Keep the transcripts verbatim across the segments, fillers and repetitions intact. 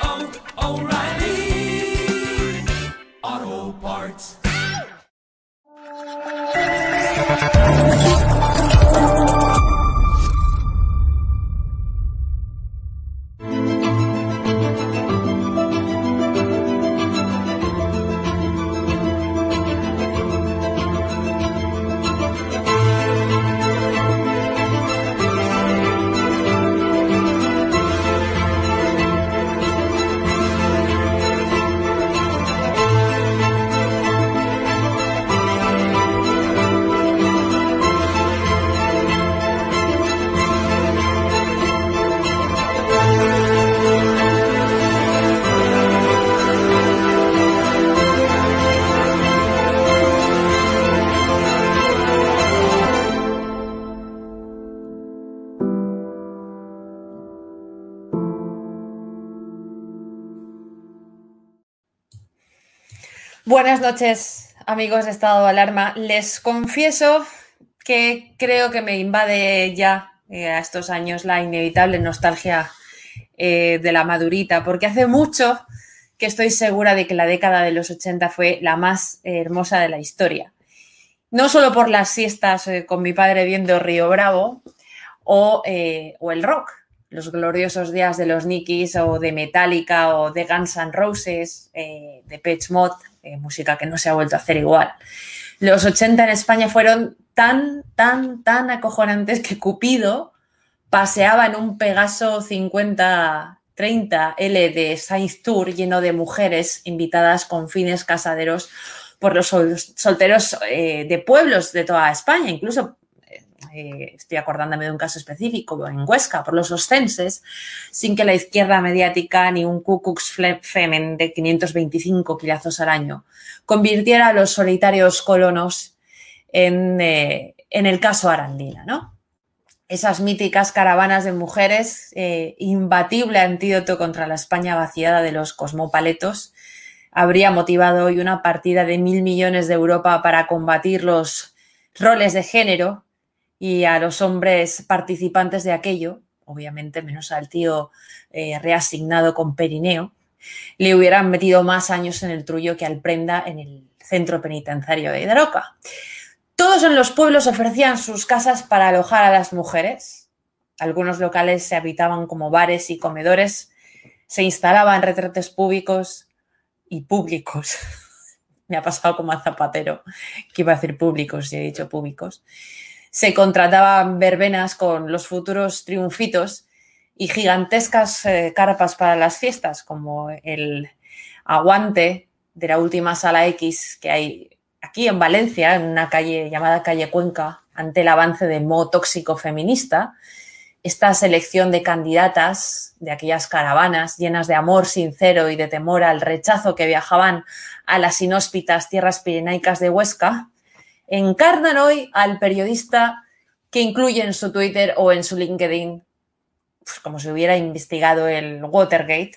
oh, O'Reilly Auto Parts. Buenas noches, amigos de Estado de Alarma. Les confieso que creo que me invade ya eh, a estos años la inevitable nostalgia eh, de la madurita, porque hace mucho que estoy segura de que la década de los ochenta fue la más eh, hermosa de la historia. No solo por las siestas eh, con mi padre viendo Río Bravo o, eh, o el rock, los gloriosos días de los Nikis o de Metallica o de Guns N' Roses, eh, de Pitch Mod, eh, música que no se ha vuelto a hacer igual. Los ochenta en España fueron tan, tan, tan acojonantes que Cupido paseaba en un Pegaso cincuenta treinta L de Science Tour lleno de mujeres invitadas con fines casaderos por los sol- solteros eh, de pueblos de toda España, incluso Eh, estoy acordándome de un caso específico en Huesca, por los oscenses, sin que la izquierda mediática ni un Ku Klux Femen de quinientos veinticinco kilazos al año convirtiera a los solitarios colonos en, eh, en el caso Arandina, ¿no? Esas míticas caravanas de mujeres, eh, imbatible antídoto contra la España vaciada de los cosmopaletos, habría motivado hoy una partida de mil millones de Europa para combatir los roles de género y a los hombres participantes de aquello, obviamente menos al tío eh, reasignado con perineo, le hubieran metido más años en el trullo que al prenda en el centro penitenciario de Daroca. Todos en los pueblos ofrecían sus casas para alojar a las mujeres. Algunos locales se habitaban como bares y comedores, se instalaban retratos públicos y públicos. Me ha pasado como a Zapatero, que iba a decir públicos y he dicho públicos. Se contrataban verbenas con los futuros triunfitos y gigantescas eh, carpas para las fiestas, como el aguante de la última sala X que hay aquí en Valencia, en una calle llamada Calle Cuenca, ante el avance del modo tóxico feminista. Esta selección de candidatas de aquellas caravanas llenas de amor sincero y de temor al rechazo que viajaban a las inhóspitas tierras pirenaicas de Huesca encarnan hoy al periodista que incluye en su Twitter o en su LinkedIn, pues como si hubiera investigado el Watergate,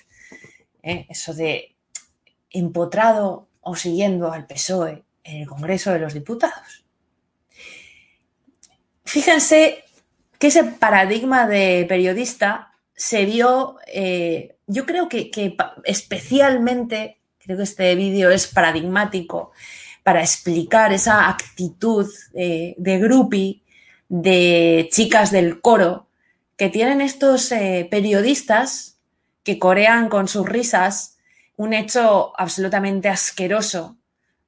¿eh? Eso de empotrado o siguiendo al P S O E en el Congreso de los Diputados. Fíjense que ese paradigma de periodista se vio, eh, yo creo que, que especialmente, creo que este vídeo es paradigmático, para explicar esa actitud eh, de groupie, de chicas del coro, que tienen estos eh, periodistas que corean con sus risas un hecho absolutamente asqueroso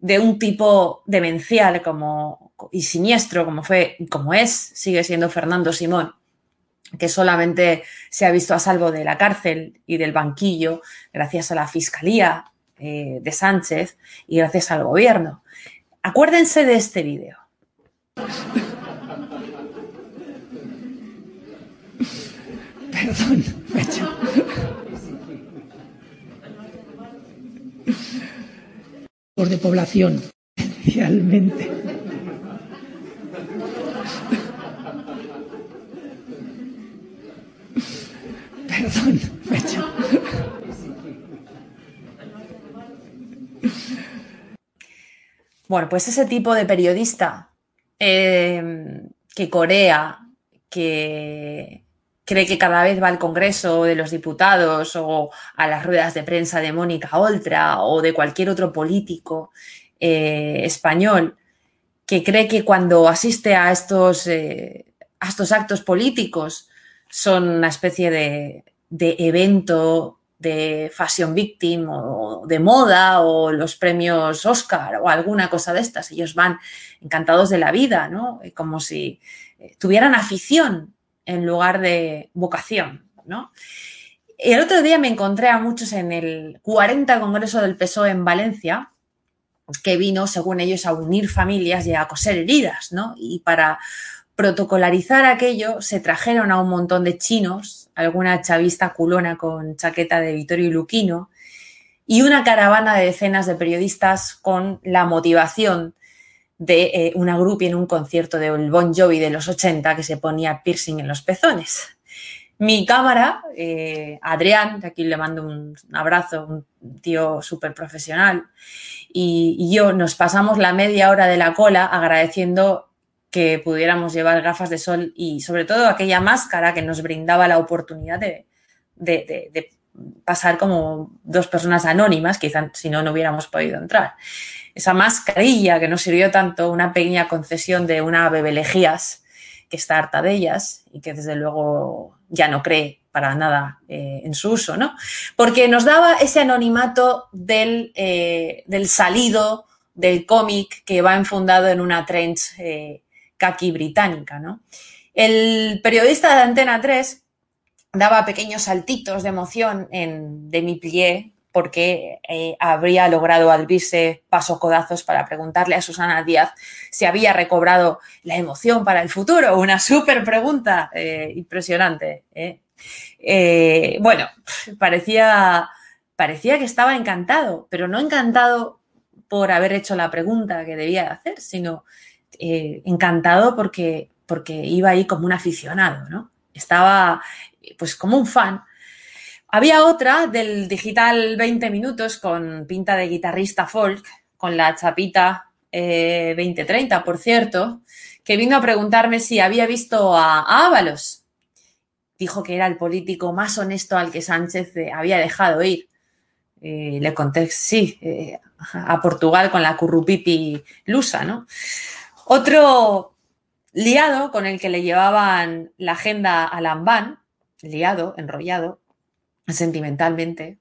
de un tipo demencial como, y siniestro como fue, como es, sigue siendo Fernando Simón, que solamente se ha visto a salvo de la cárcel y del banquillo gracias a la Fiscalía eh, de Sánchez y gracias al gobierno. Acuérdense de este vídeo. Perdón, macho. Por de población, esencialmente. Perdón, macho. Bueno, pues ese tipo de periodista eh, que corea, que cree que cada vez va al Congreso de los Diputados o a las ruedas de prensa de Mónica Oltra o de cualquier otro político eh, español, que cree que cuando asiste a estos, eh, a estos actos políticos son una especie de, de evento de fashion victim o de moda o los premios Oscar o alguna cosa de estas. Ellos van encantados de la vida, ¿no? Como si tuvieran afición en lugar de vocación, ¿no? El otro día me encontré a muchos en el cuarenta Congreso del P S O E en Valencia, que vino, según ellos, a unir familias y a coser heridas, ¿no? Y para protocolarizar aquello se trajeron a un montón de chinos, alguna chavista culona con chaqueta de Vittorio Luquino y una caravana de decenas de periodistas con la motivación de eh, una groupie en un concierto del Bon Jovi de los ochenta que se ponía piercing en los pezones. Mi cámara, eh, Adrián, que aquí le mando un abrazo, un tío súper profesional, y, y yo nos pasamos la media hora de la cola agradeciendo que pudiéramos llevar gafas de sol y, sobre todo, aquella máscara que nos brindaba la oportunidad de, de, de, de pasar como dos personas anónimas, quizás si no, no hubiéramos podido entrar. Esa mascarilla que nos sirvió tanto, una pequeña concesión de una bebelejías que está harta de ellas y que, desde luego, ya no cree para nada eh, en su uso, ¿no? Porque nos daba ese anonimato del, eh, del salido, del cómic que va enfundado en una trench eh, caqui británica, ¿no? El periodista de Antena tres daba pequeños saltitos de emoción en demi-plié porque eh, habría logrado albirse paso codazos para preguntarle a Susana Díaz si había recobrado la emoción para el futuro. Una súper pregunta, eh, impresionante, ¿eh? Eh, bueno, parecía, parecía que estaba encantado, pero no encantado por haber hecho la pregunta que debía hacer, sino Eh, encantado porque, porque iba ahí como un aficionado, ¿no? Estaba, pues, como un fan. Había otra del digital veinte minutos con pinta de guitarrista folk, con la chapita eh, veinte treinta, por cierto, que vino a preguntarme si había visto a, a Ábalos. Dijo que era el político más honesto al que Sánchez había dejado ir. Eh, le conté sí, eh, a Portugal con la currupipi lusa, ¿no? Otro liado con el que le llevaban la agenda a Lambán, liado, enrollado, sentimentalmente,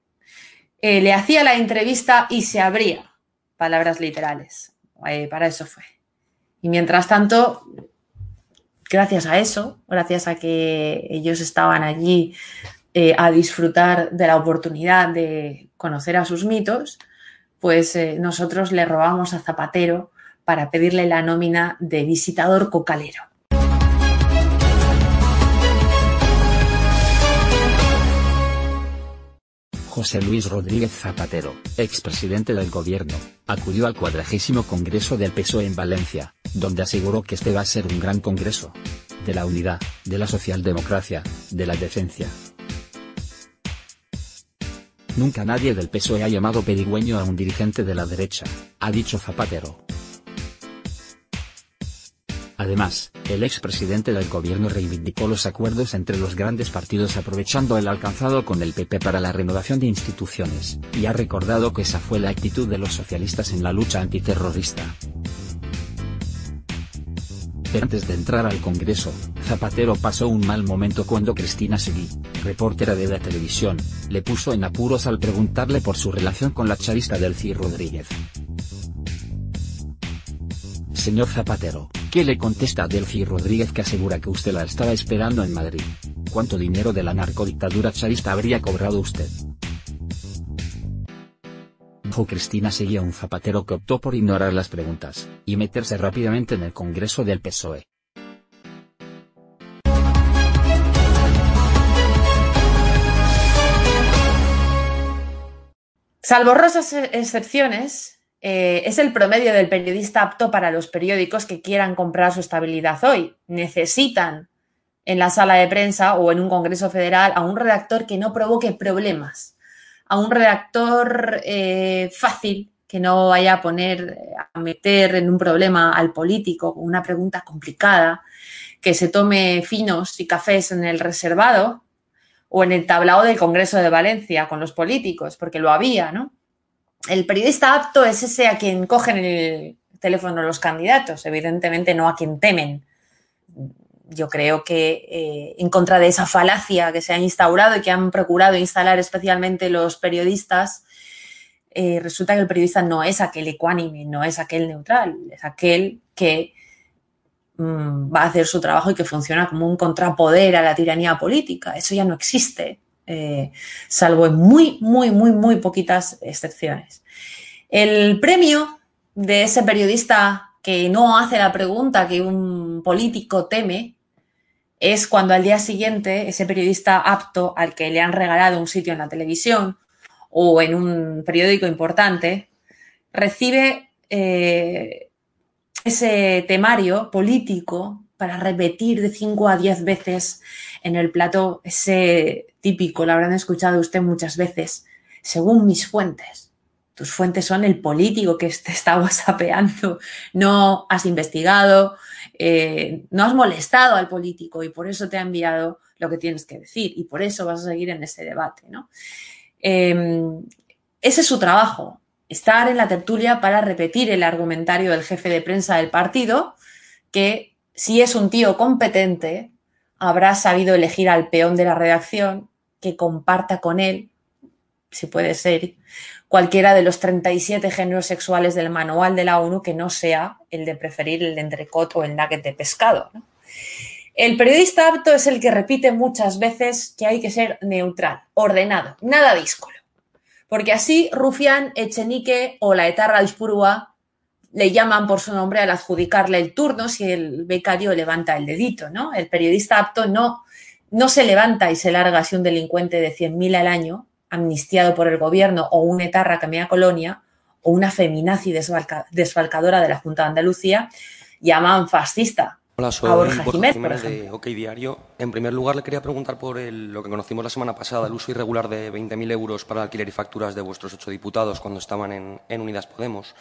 eh, le hacía la entrevista y se abría, palabras literales, eh, para eso fue. Y mientras tanto, gracias a eso, gracias a que ellos estaban allí eh, a disfrutar de la oportunidad de conocer a sus mitos, pues eh, nosotros le robamos a Zapatero para pedirle la nómina de visitador cocalero. José Luis Rodríguez Zapatero, expresidente del gobierno, acudió al cuadragésimo Congreso del P S O E en Valencia, donde aseguró que este va a ser un gran congreso. De la unidad, de la socialdemocracia, de la decencia. Nunca nadie del P S O E ha llamado pedigüeño a un dirigente de la derecha, ha dicho Zapatero. Además, el expresidente del gobierno reivindicó los acuerdos entre los grandes partidos aprovechando el alcanzado con el P P para la renovación de instituciones, y ha recordado que esa fue la actitud de los socialistas en la lucha antiterrorista. Pero antes de entrar al Congreso, Zapatero pasó un mal momento cuando Cristina Seguí, reportera de la televisión, le puso en apuros al preguntarle por su relación con la chavista Delcy Rodríguez. Señor Zapatero, ¿qué le contesta a Delcy Rodríguez, que asegura que usted la estaba esperando en Madrid? ¿Cuánto dinero de la narcodictadura chavista habría cobrado usted? Dijo Cristina Seguí a un Zapatero que optó por ignorar las preguntas, y meterse rápidamente en el Congreso del P S O E. Salvo rosas excepciones, Eh, es el promedio del periodista apto para los periódicos que quieran comprar su estabilidad hoy. Necesitan en la sala de prensa o en un congreso federal a un redactor que no provoque problemas, a un redactor eh, fácil, que no vaya a poner, a meter en un problema al político con una pregunta complicada, que se tome finos y cafés en el reservado o en el tablao del Congreso de Valencia con los políticos, porque lo había, ¿no? El periodista apto es ese a quien cogen el teléfono los candidatos, evidentemente no a quien temen. Yo creo que eh, en contra de esa falacia que se ha instaurado y que han procurado instalar especialmente los periodistas, eh, resulta que el periodista no es aquel ecuánime, no es aquel neutral, es aquel que mmm, va a hacer su trabajo y que funciona como un contrapoder a la tiranía política. Eso ya no existe. Eh, salvo en muy, muy, muy, muy poquitas excepciones. El premio de ese periodista que no hace la pregunta que un político teme es cuando al día siguiente ese periodista apto al que le han regalado un sitio en la televisión o en un periódico importante recibe eh, ese temario político para repetir de cinco a diez veces en el plató ese típico, lo habrán escuchado usted muchas veces, según mis fuentes. Tus fuentes son el político que te está whatsappeando, no has investigado, eh, no has molestado al político y por eso te ha enviado lo que tienes que decir y por eso vas a seguir en ese debate, ¿no? Eh, ese es su trabajo, estar en la tertulia para repetir el argumentario del jefe de prensa del partido que, si es un tío competente, habrá sabido elegir al peón de la redacción que comparta con él, si puede ser, cualquiera de los treinta y siete géneros sexuales del manual de la ONU que no sea el de preferir el de entrecot o el nugget de pescado, ¿no? El periodista apto es el que repite muchas veces que hay que ser neutral, ordenado, nada díscolo. Porque así Rufián, Echenique o la etarra Ispurua le llaman por su nombre al adjudicarle el turno si el becario levanta el dedito, ¿no? El periodista apto no, no se levanta y se larga si un delincuente de cien mil al año, amnistiado por el gobierno, o una etarra que mea colonia, o una feminazi desfalca, desfalcadora de la Junta de Andalucía, llaman fascista. Hola, soy a Borja, Borja Jiménez, Jiménez de OK Diario. En primer lugar, le quería preguntar por el, lo que conocimos la semana pasada, el uso irregular de veinte mil euros para alquiler y facturas de vuestros ocho diputados cuando estaban en, en Unidas Podemos.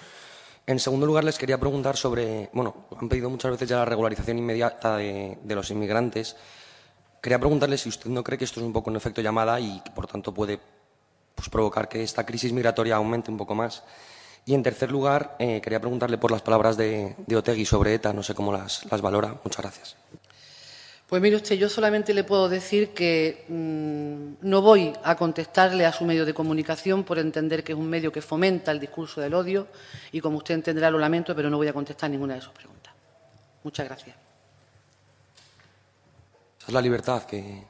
En segundo lugar, les quería preguntar sobre... Bueno, han pedido muchas veces ya la regularización inmediata de, de los inmigrantes. Quería preguntarle si usted no cree que esto es un poco un efecto llamada y que, por tanto, puede pues, provocar que esta crisis migratoria aumente un poco más. Y, en tercer lugar, eh, quería preguntarle por las palabras de, de Otegui sobre ETA. No sé cómo las, las valora. Muchas gracias. Pues mire usted, yo solamente le puedo decir que mmm, no voy a contestarle a su medio de comunicación por entender que es un medio que fomenta el discurso del odio y, como usted entenderá, lo lamento, pero no voy a contestar ninguna de sus preguntas. Muchas gracias. Esa es la libertad que...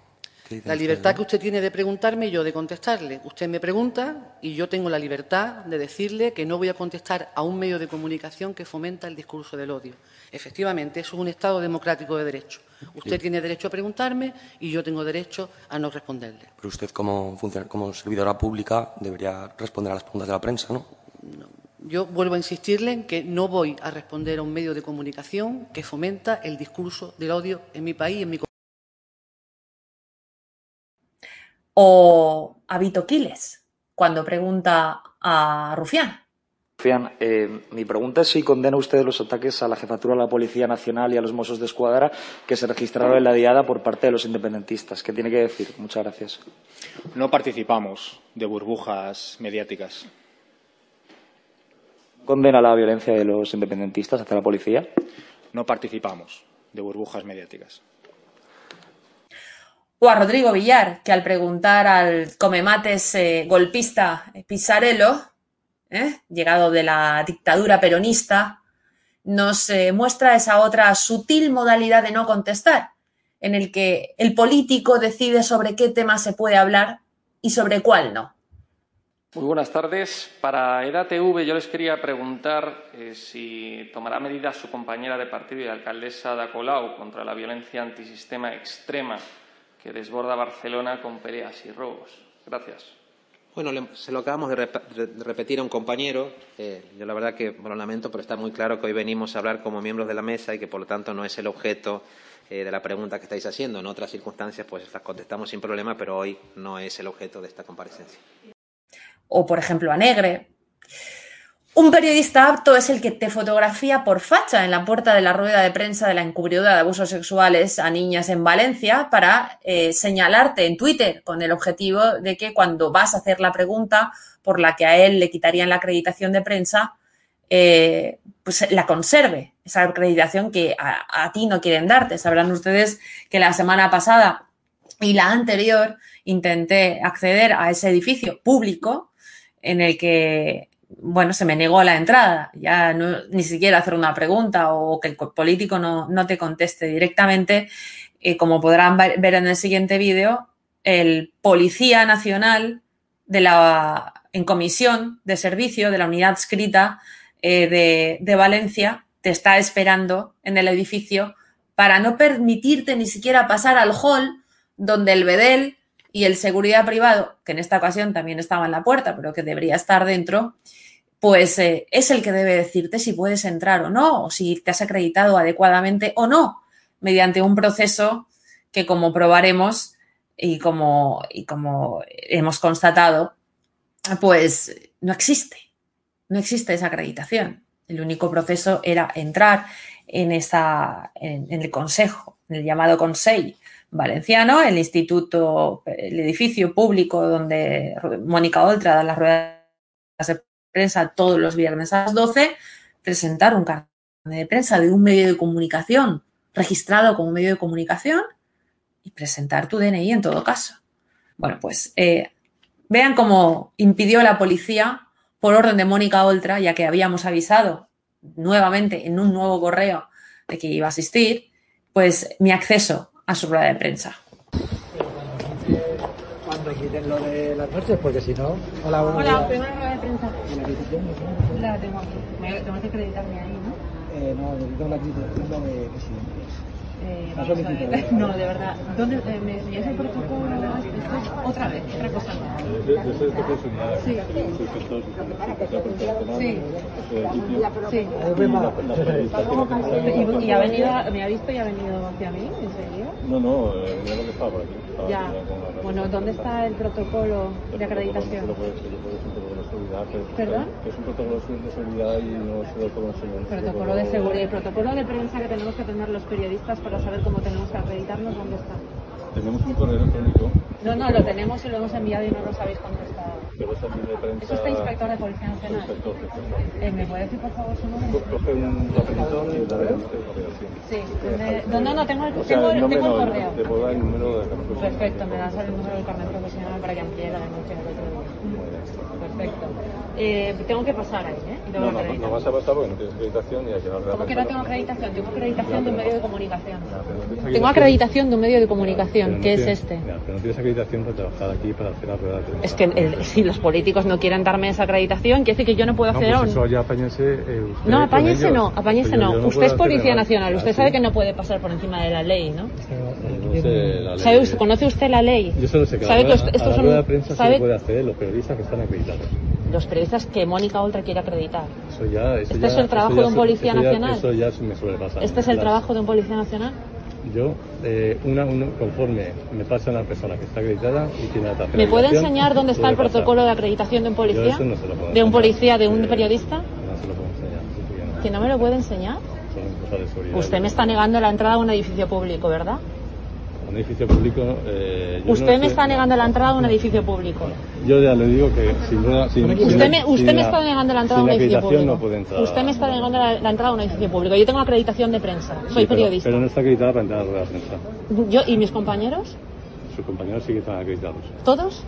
que la libertad usted, ¿no?, que usted tiene de preguntarme y yo de contestarle. Usted me pregunta y yo tengo la libertad de decirle que no voy a contestar a un medio de comunicación que fomenta el discurso del odio. Efectivamente, eso es un Estado democrático de derecho. Usted tiene derecho a preguntarme y yo tengo derecho a no responderle. Pero usted, como, como servidora pública, debería responder a las preguntas de la prensa, ¿no? No. Yo vuelvo a insistirle en que no voy a responder a un medio de comunicación que fomenta el discurso del odio en mi país, en mi... O a Vito Quiles, cuando pregunta a Rufián. Rufián, eh, mi pregunta es si condena usted los ataques a la jefatura de la Policía Nacional y a los Mossos de Escuadra que se registraron en la diada por parte de los independentistas. ¿Qué tiene que decir? Muchas gracias. No participamos de burbujas mediáticas. ¿Condena la violencia de los independentistas hacia la policía? No participamos de burbujas mediáticas. O a Rodrigo Villar, que al preguntar al comemates eh, golpista Pisarello, ¿eh?, llegado de la dictadura peronista, nos eh, muestra esa otra sutil modalidad de no contestar, en el que el político decide sobre qué tema se puede hablar y sobre cuál no. Muy buenas tardes. Para EDATV yo les quería preguntar eh, si tomará medidas su compañera de partido y alcaldesa Ada Colau contra la violencia antisistema extrema que desborda Barcelona con peleas y robos. Gracias. Bueno, se lo acabamos de repetir a un compañero. Eh, yo la verdad que lo lamento, pero está muy claro que hoy venimos a hablar como miembros de la mesa y que por lo tanto no es el objeto eh, de la pregunta que estáis haciendo. En otras circunstancias pues las contestamos sin problema, pero hoy no es el objeto de esta comparecencia. O por ejemplo a Negre. Un periodista apto es el que te fotografía por facha en la puerta de la rueda de prensa de la encubridora de abusos sexuales a niñas en Valencia para eh, señalarte en Twitter con el objetivo de que cuando vas a hacer la pregunta por la que a él le quitarían la acreditación de prensa, eh, pues la conserve, esa acreditación que a, a ti no quieren darte. Sabrán ustedes que la semana pasada y la anterior intenté acceder a ese edificio público en el que... bueno, se me negó la entrada, ya no, ni siquiera hacer una pregunta o que el político no, no te conteste directamente. Eh, como podrán ver en el siguiente vídeo, el Policía Nacional de la, en comisión de servicio de la unidad adscrita eh, de, de Valencia te está esperando en el edificio para no permitirte ni siquiera pasar al hall donde el bedel y el seguridad privado, que en esta ocasión también estaba en la puerta, pero que debería estar dentro, pues eh, es el que debe decirte si puedes entrar o no, o si te has acreditado adecuadamente o no, mediante un proceso que, como probaremos y como, y como hemos constatado, pues no existe, no existe esa acreditación. El único proceso era entrar en, esa, en, en el consejo, en el llamado consejo valenciano, el instituto, el edificio público donde Mónica Oltra da las ruedas de prensa todos los viernes a las doce, presentar un carnet de prensa de un medio de comunicación, registrado como medio de comunicación, y presentar tu D N I en todo caso. Bueno, pues eh, vean cómo impidió la policía, por orden de Mónica Oltra, ya que habíamos avisado nuevamente en un nuevo correo de que iba a asistir, pues mi acceso a su rueda de prensa. Cuando quiten lo de las noches, porque si no... Hola, hola, primera rueda de prensa. La tengo aquí. Me tengo que acreditarme ahí, ¿no? Eh, no, necesito la acreditación de presidente. No, de verdad. ¿Dónde me envías el protocolo? Otra vez, otra cosa. Sí. Sí. Sí. ¿Y ha venido, me ha visto y ha venido hacia mí? ¿En serio? No, no, mira lo que estaba por aquí. Ya. Bueno, ¿dónde está el protocolo de acreditación? ¿Perdón? Es un protocolo de seguridad y no se lo podemos enseñar. Protocolo de seguridad. El protocolo de prensa que tenemos que tener los periodistas para saber cómo tenemos que acreditarnos, ¿dónde está? Tenemos un correo electrónico. No, no, lo tenemos y lo hemos enviado y no nos habéis contestado. Pero de prensa... Eso está inspector de Policía Nacional. Inspector, eh, ¿me puede decir, por favor, su nombre? Coge un papelito y daré el correo. Sí, sí. No, no, no, tengo el, o sea, tengo, el, tengo el correo. Te puedo dar el número de carnet profesional. Perfecto, me das el número del carnet profesional para que amplíe la denuncia. Perfecto. Eh, tengo que pasar ahí, ¿eh? No, no, no vas a pasar porque no tienes acreditación y hay que no. ¿Cómo que no tengo acreditación? Tengo acreditación de un medio de comunicación. Tengo acreditación de un medio de comunicación, que es este. Pero no tienes acreditación para trabajar aquí, para hacer la rueda de prensa. Es que el, si los políticos no quieren darme esa acreditación, quiere decir que yo no puedo hacer... No, pues eso ya apáñense... Eh, no, apáñense no, apáñense no. no. Usted es Policía Nacional, usted sabe que no puede pasar por encima de la ley, ¿no? No sé la ley. ¿Sabe usted, ¿Conoce usted la ley? Yo solo sé que ¿Sabe la, que esto la rueda de prensa se puede hacer los periodistas que están acreditados. Los periodistas que Mónica Oltra quiere acreditar. Eso ya, eso ¿Este ya, es el trabajo de un policía nacional? Eso ya me sobrepasa. ¿Este es el trabajo de un policía nacional? Yo, eh, una, una, conforme me pasa una persona que está acreditada y tiene la tarjeta. ¿Me puede enseñar dónde está el protocolo pasar. de acreditación de un policía? Yo eso no se lo puedo ¿De un policía, de un eh, periodista? No se lo puedo enseñar. No, no. ¿Que no me lo puede enseñar? No, usted me está negando la entrada a un edificio público, ¿verdad? Un edificio público... Eh, yo usted no me sé. está negando la entrada a un edificio público. Yo ya le digo que sin duda... Sin, usted me, usted sin me está negando la entrada a un edificio público. No puede entrar. Usted me está negando la, la entrada a un edificio público. Yo tengo acreditación de prensa. Soy sí, pero, periodista. Pero no está acreditada para entrar a la rueda de prensa. Yo, ¿y mis compañeros? Sus compañeros sí que están acreditados. ¿Todos?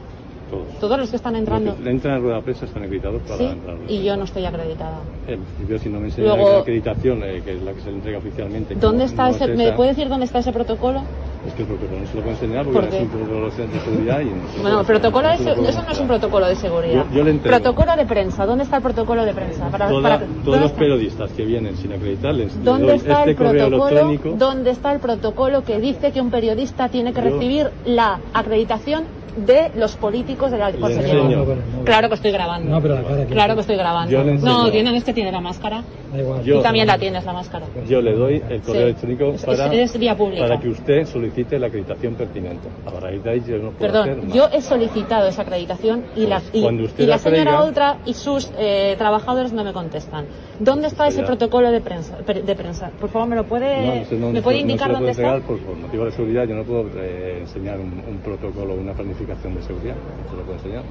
Todos. Todos los que están entrando. Los que entran a la rueda de prensa están acreditados para ¿Sí? entrar. Y yo no estoy acreditada. Eh, yo si no me enseña Luego, la acreditación, eh, que es la que se le entrega oficialmente. ¿Dónde está no ese, es ¿Me esa... puede decir dónde está ese protocolo? Es que el protocolo no se lo puede enseñar porque ¿Por es un protocolo de seguridad y no se Bueno, puede, protocolo no se eso, eso no es un protocolo de seguridad. Yo, yo le entrego. Protocolo de prensa. ¿Dónde está el protocolo de prensa? Para, Toda, para, todos ¿dónde los está? periodistas que vienen sin acreditarles. ¿Dónde está este el correo electrónico? ¿Dónde está el protocolo que dice que un periodista tiene que yo, recibir la acreditación de los políticos de la consejería? Claro que estoy grabando. No, pero la cara claro que estoy grabando. No, tienen, es que tiene la máscara. Da igual. Yo, Tú también la tienes, la máscara. Yo le doy el correo sí. electrónico para, es, es para que usted solicite solicite la acreditación pertinente. A raíz de ahí yo no puedo Perdón, hacer más. Yo he solicitado esa acreditación y pues la, y, y la señora traiga... Oltra y sus eh, trabajadores no me contestan. ¿Dónde está ese ya. protocolo de prensa? De prensa? Por favor, ¿me lo puede, no, no, ¿me no, puede no, indicar no se lo dónde puedo está? Entregar, pues, por motivo de seguridad yo no puedo eh, enseñar un, un protocolo, una planificación de seguridad. No se lo puedo enseñar.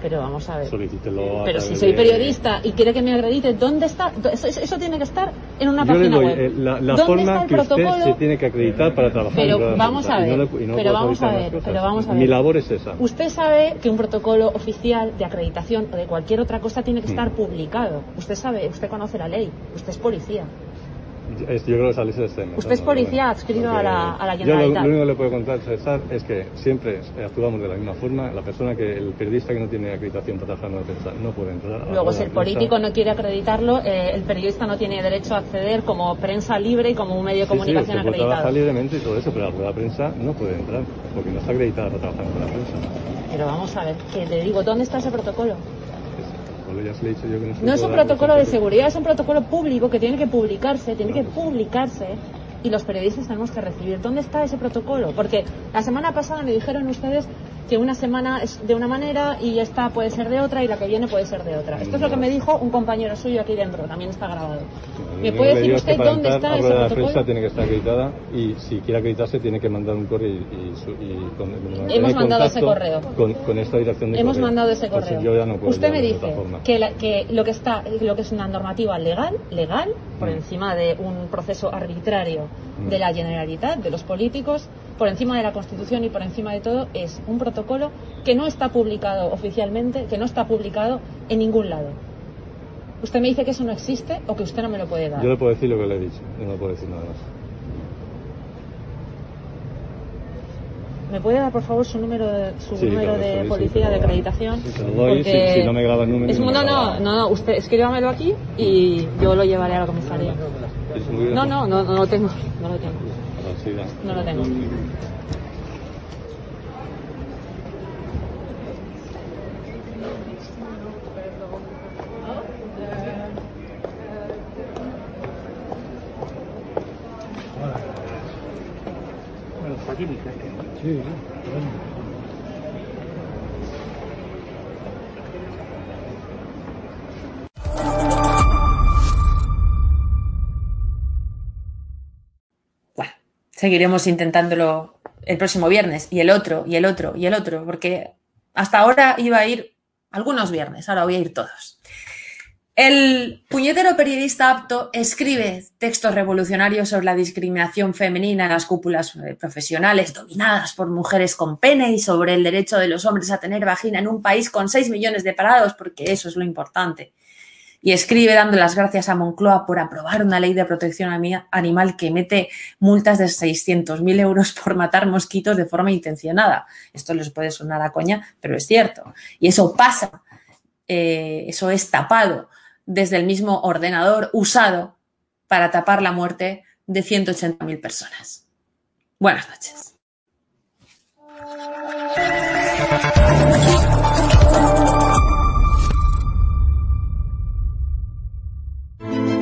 Pero vamos a ver. Solicítelo a Pero si soy periodista de... y quiere que me acredite, ¿dónde está? Eso, eso tiene que estar en una Yo página doy, web. Eh, la la forma que protocolo? usted se tiene que acreditar para trabajar. Pero vamos a ver. Pero vamos a ver. Pero vamos a ver. Mi labor es esa. Usted sabe que un protocolo oficial de acreditación o de cualquier otra cosa tiene que estar hmm. publicado. Usted sabe, usted conoce la ley. Usted es policía. Yo creo que sale César. Usted es policía adscrito a la, a la Generalitat. Yo lo, lo único que le puedo contar, César, es que siempre actuamos de la misma forma. La persona que, el periodista que no tiene acreditación para trabajar en la prensa no puede entrar. Luego, si el político no quiere acreditarlo, eh, el periodista no tiene derecho a acceder como prensa libre y como un medio de comunicación sí, sí, acreditado. Trabaja libremente y todo eso, pero la rueda de prensa no puede entrar porque no está acreditada para trabajar con la prensa. Pero vamos a ver, que le digo, ¿dónde está ese protocolo? Ya se le he dicho yo que no, no es un protocolo de seguridad, es un protocolo público que tiene que publicarse, tiene que publicarse y los periodistas tenemos que recibir. ¿Dónde está ese protocolo? Porque la semana pasada me dijeron ustedes que una semana es de una manera y esta puede ser de otra y la que viene puede ser de otra. Esto es lo que me dijo un compañero suyo aquí dentro, también está grabado. No, ¿Me puede decir usted dónde está ese protocolo? La prensa tiene que estar acreditada y si quiere acreditarse tiene que mandar un correo y... y, y con, Hemos mandado ese correo. Con, con esta dirección de Hemos correo. mandado ese correo. Entonces, yo ya no puedo usted me dice que, la, que, lo que, está, lo que es una normativa legal, legal, por mm. encima de un proceso arbitrario mm. de la Generalitat, de los políticos, por encima de la Constitución y por encima de todo, es un protocolo que no está publicado oficialmente, que no está publicado en ningún lado. ¿Usted me dice que eso no existe o que usted no me lo puede dar? Yo le puedo decir lo que le he dicho, yo no puedo decir nada más. ¿Me puede dar, por favor, su número de, su sí, número claro, de policía de acreditación? Sí, se lo doy, si, si no me graba el número... Es, no, no, no, no, usted escríbamelo aquí y yo lo llevaré a la comisaría. No, no, no, no lo tengo, no lo tengo. No lo tengo. Bueno, está aquí mi jefe. Sí, bueno. Seguiremos intentándolo el próximo viernes y el otro, y el otro, y el otro, porque hasta ahora iba a ir algunos viernes, ahora voy a ir todos. El puñetero periodista apto escribe textos revolucionarios sobre la discriminación femenina en las cúpulas profesionales dominadas por mujeres con pene y sobre el derecho de los hombres a tener vagina en un país con seis millones de parados, porque eso es lo importante. Y escribe dando las gracias a Moncloa por aprobar una ley de protección animal que mete multas de seiscientos mil euros por matar mosquitos de forma intencionada. Esto les puede sonar a coña, pero es cierto. Y eso pasa, eh, eso es tapado desde el mismo ordenador usado para tapar la muerte de ciento ochenta mil personas. Buenas noches. Thank you.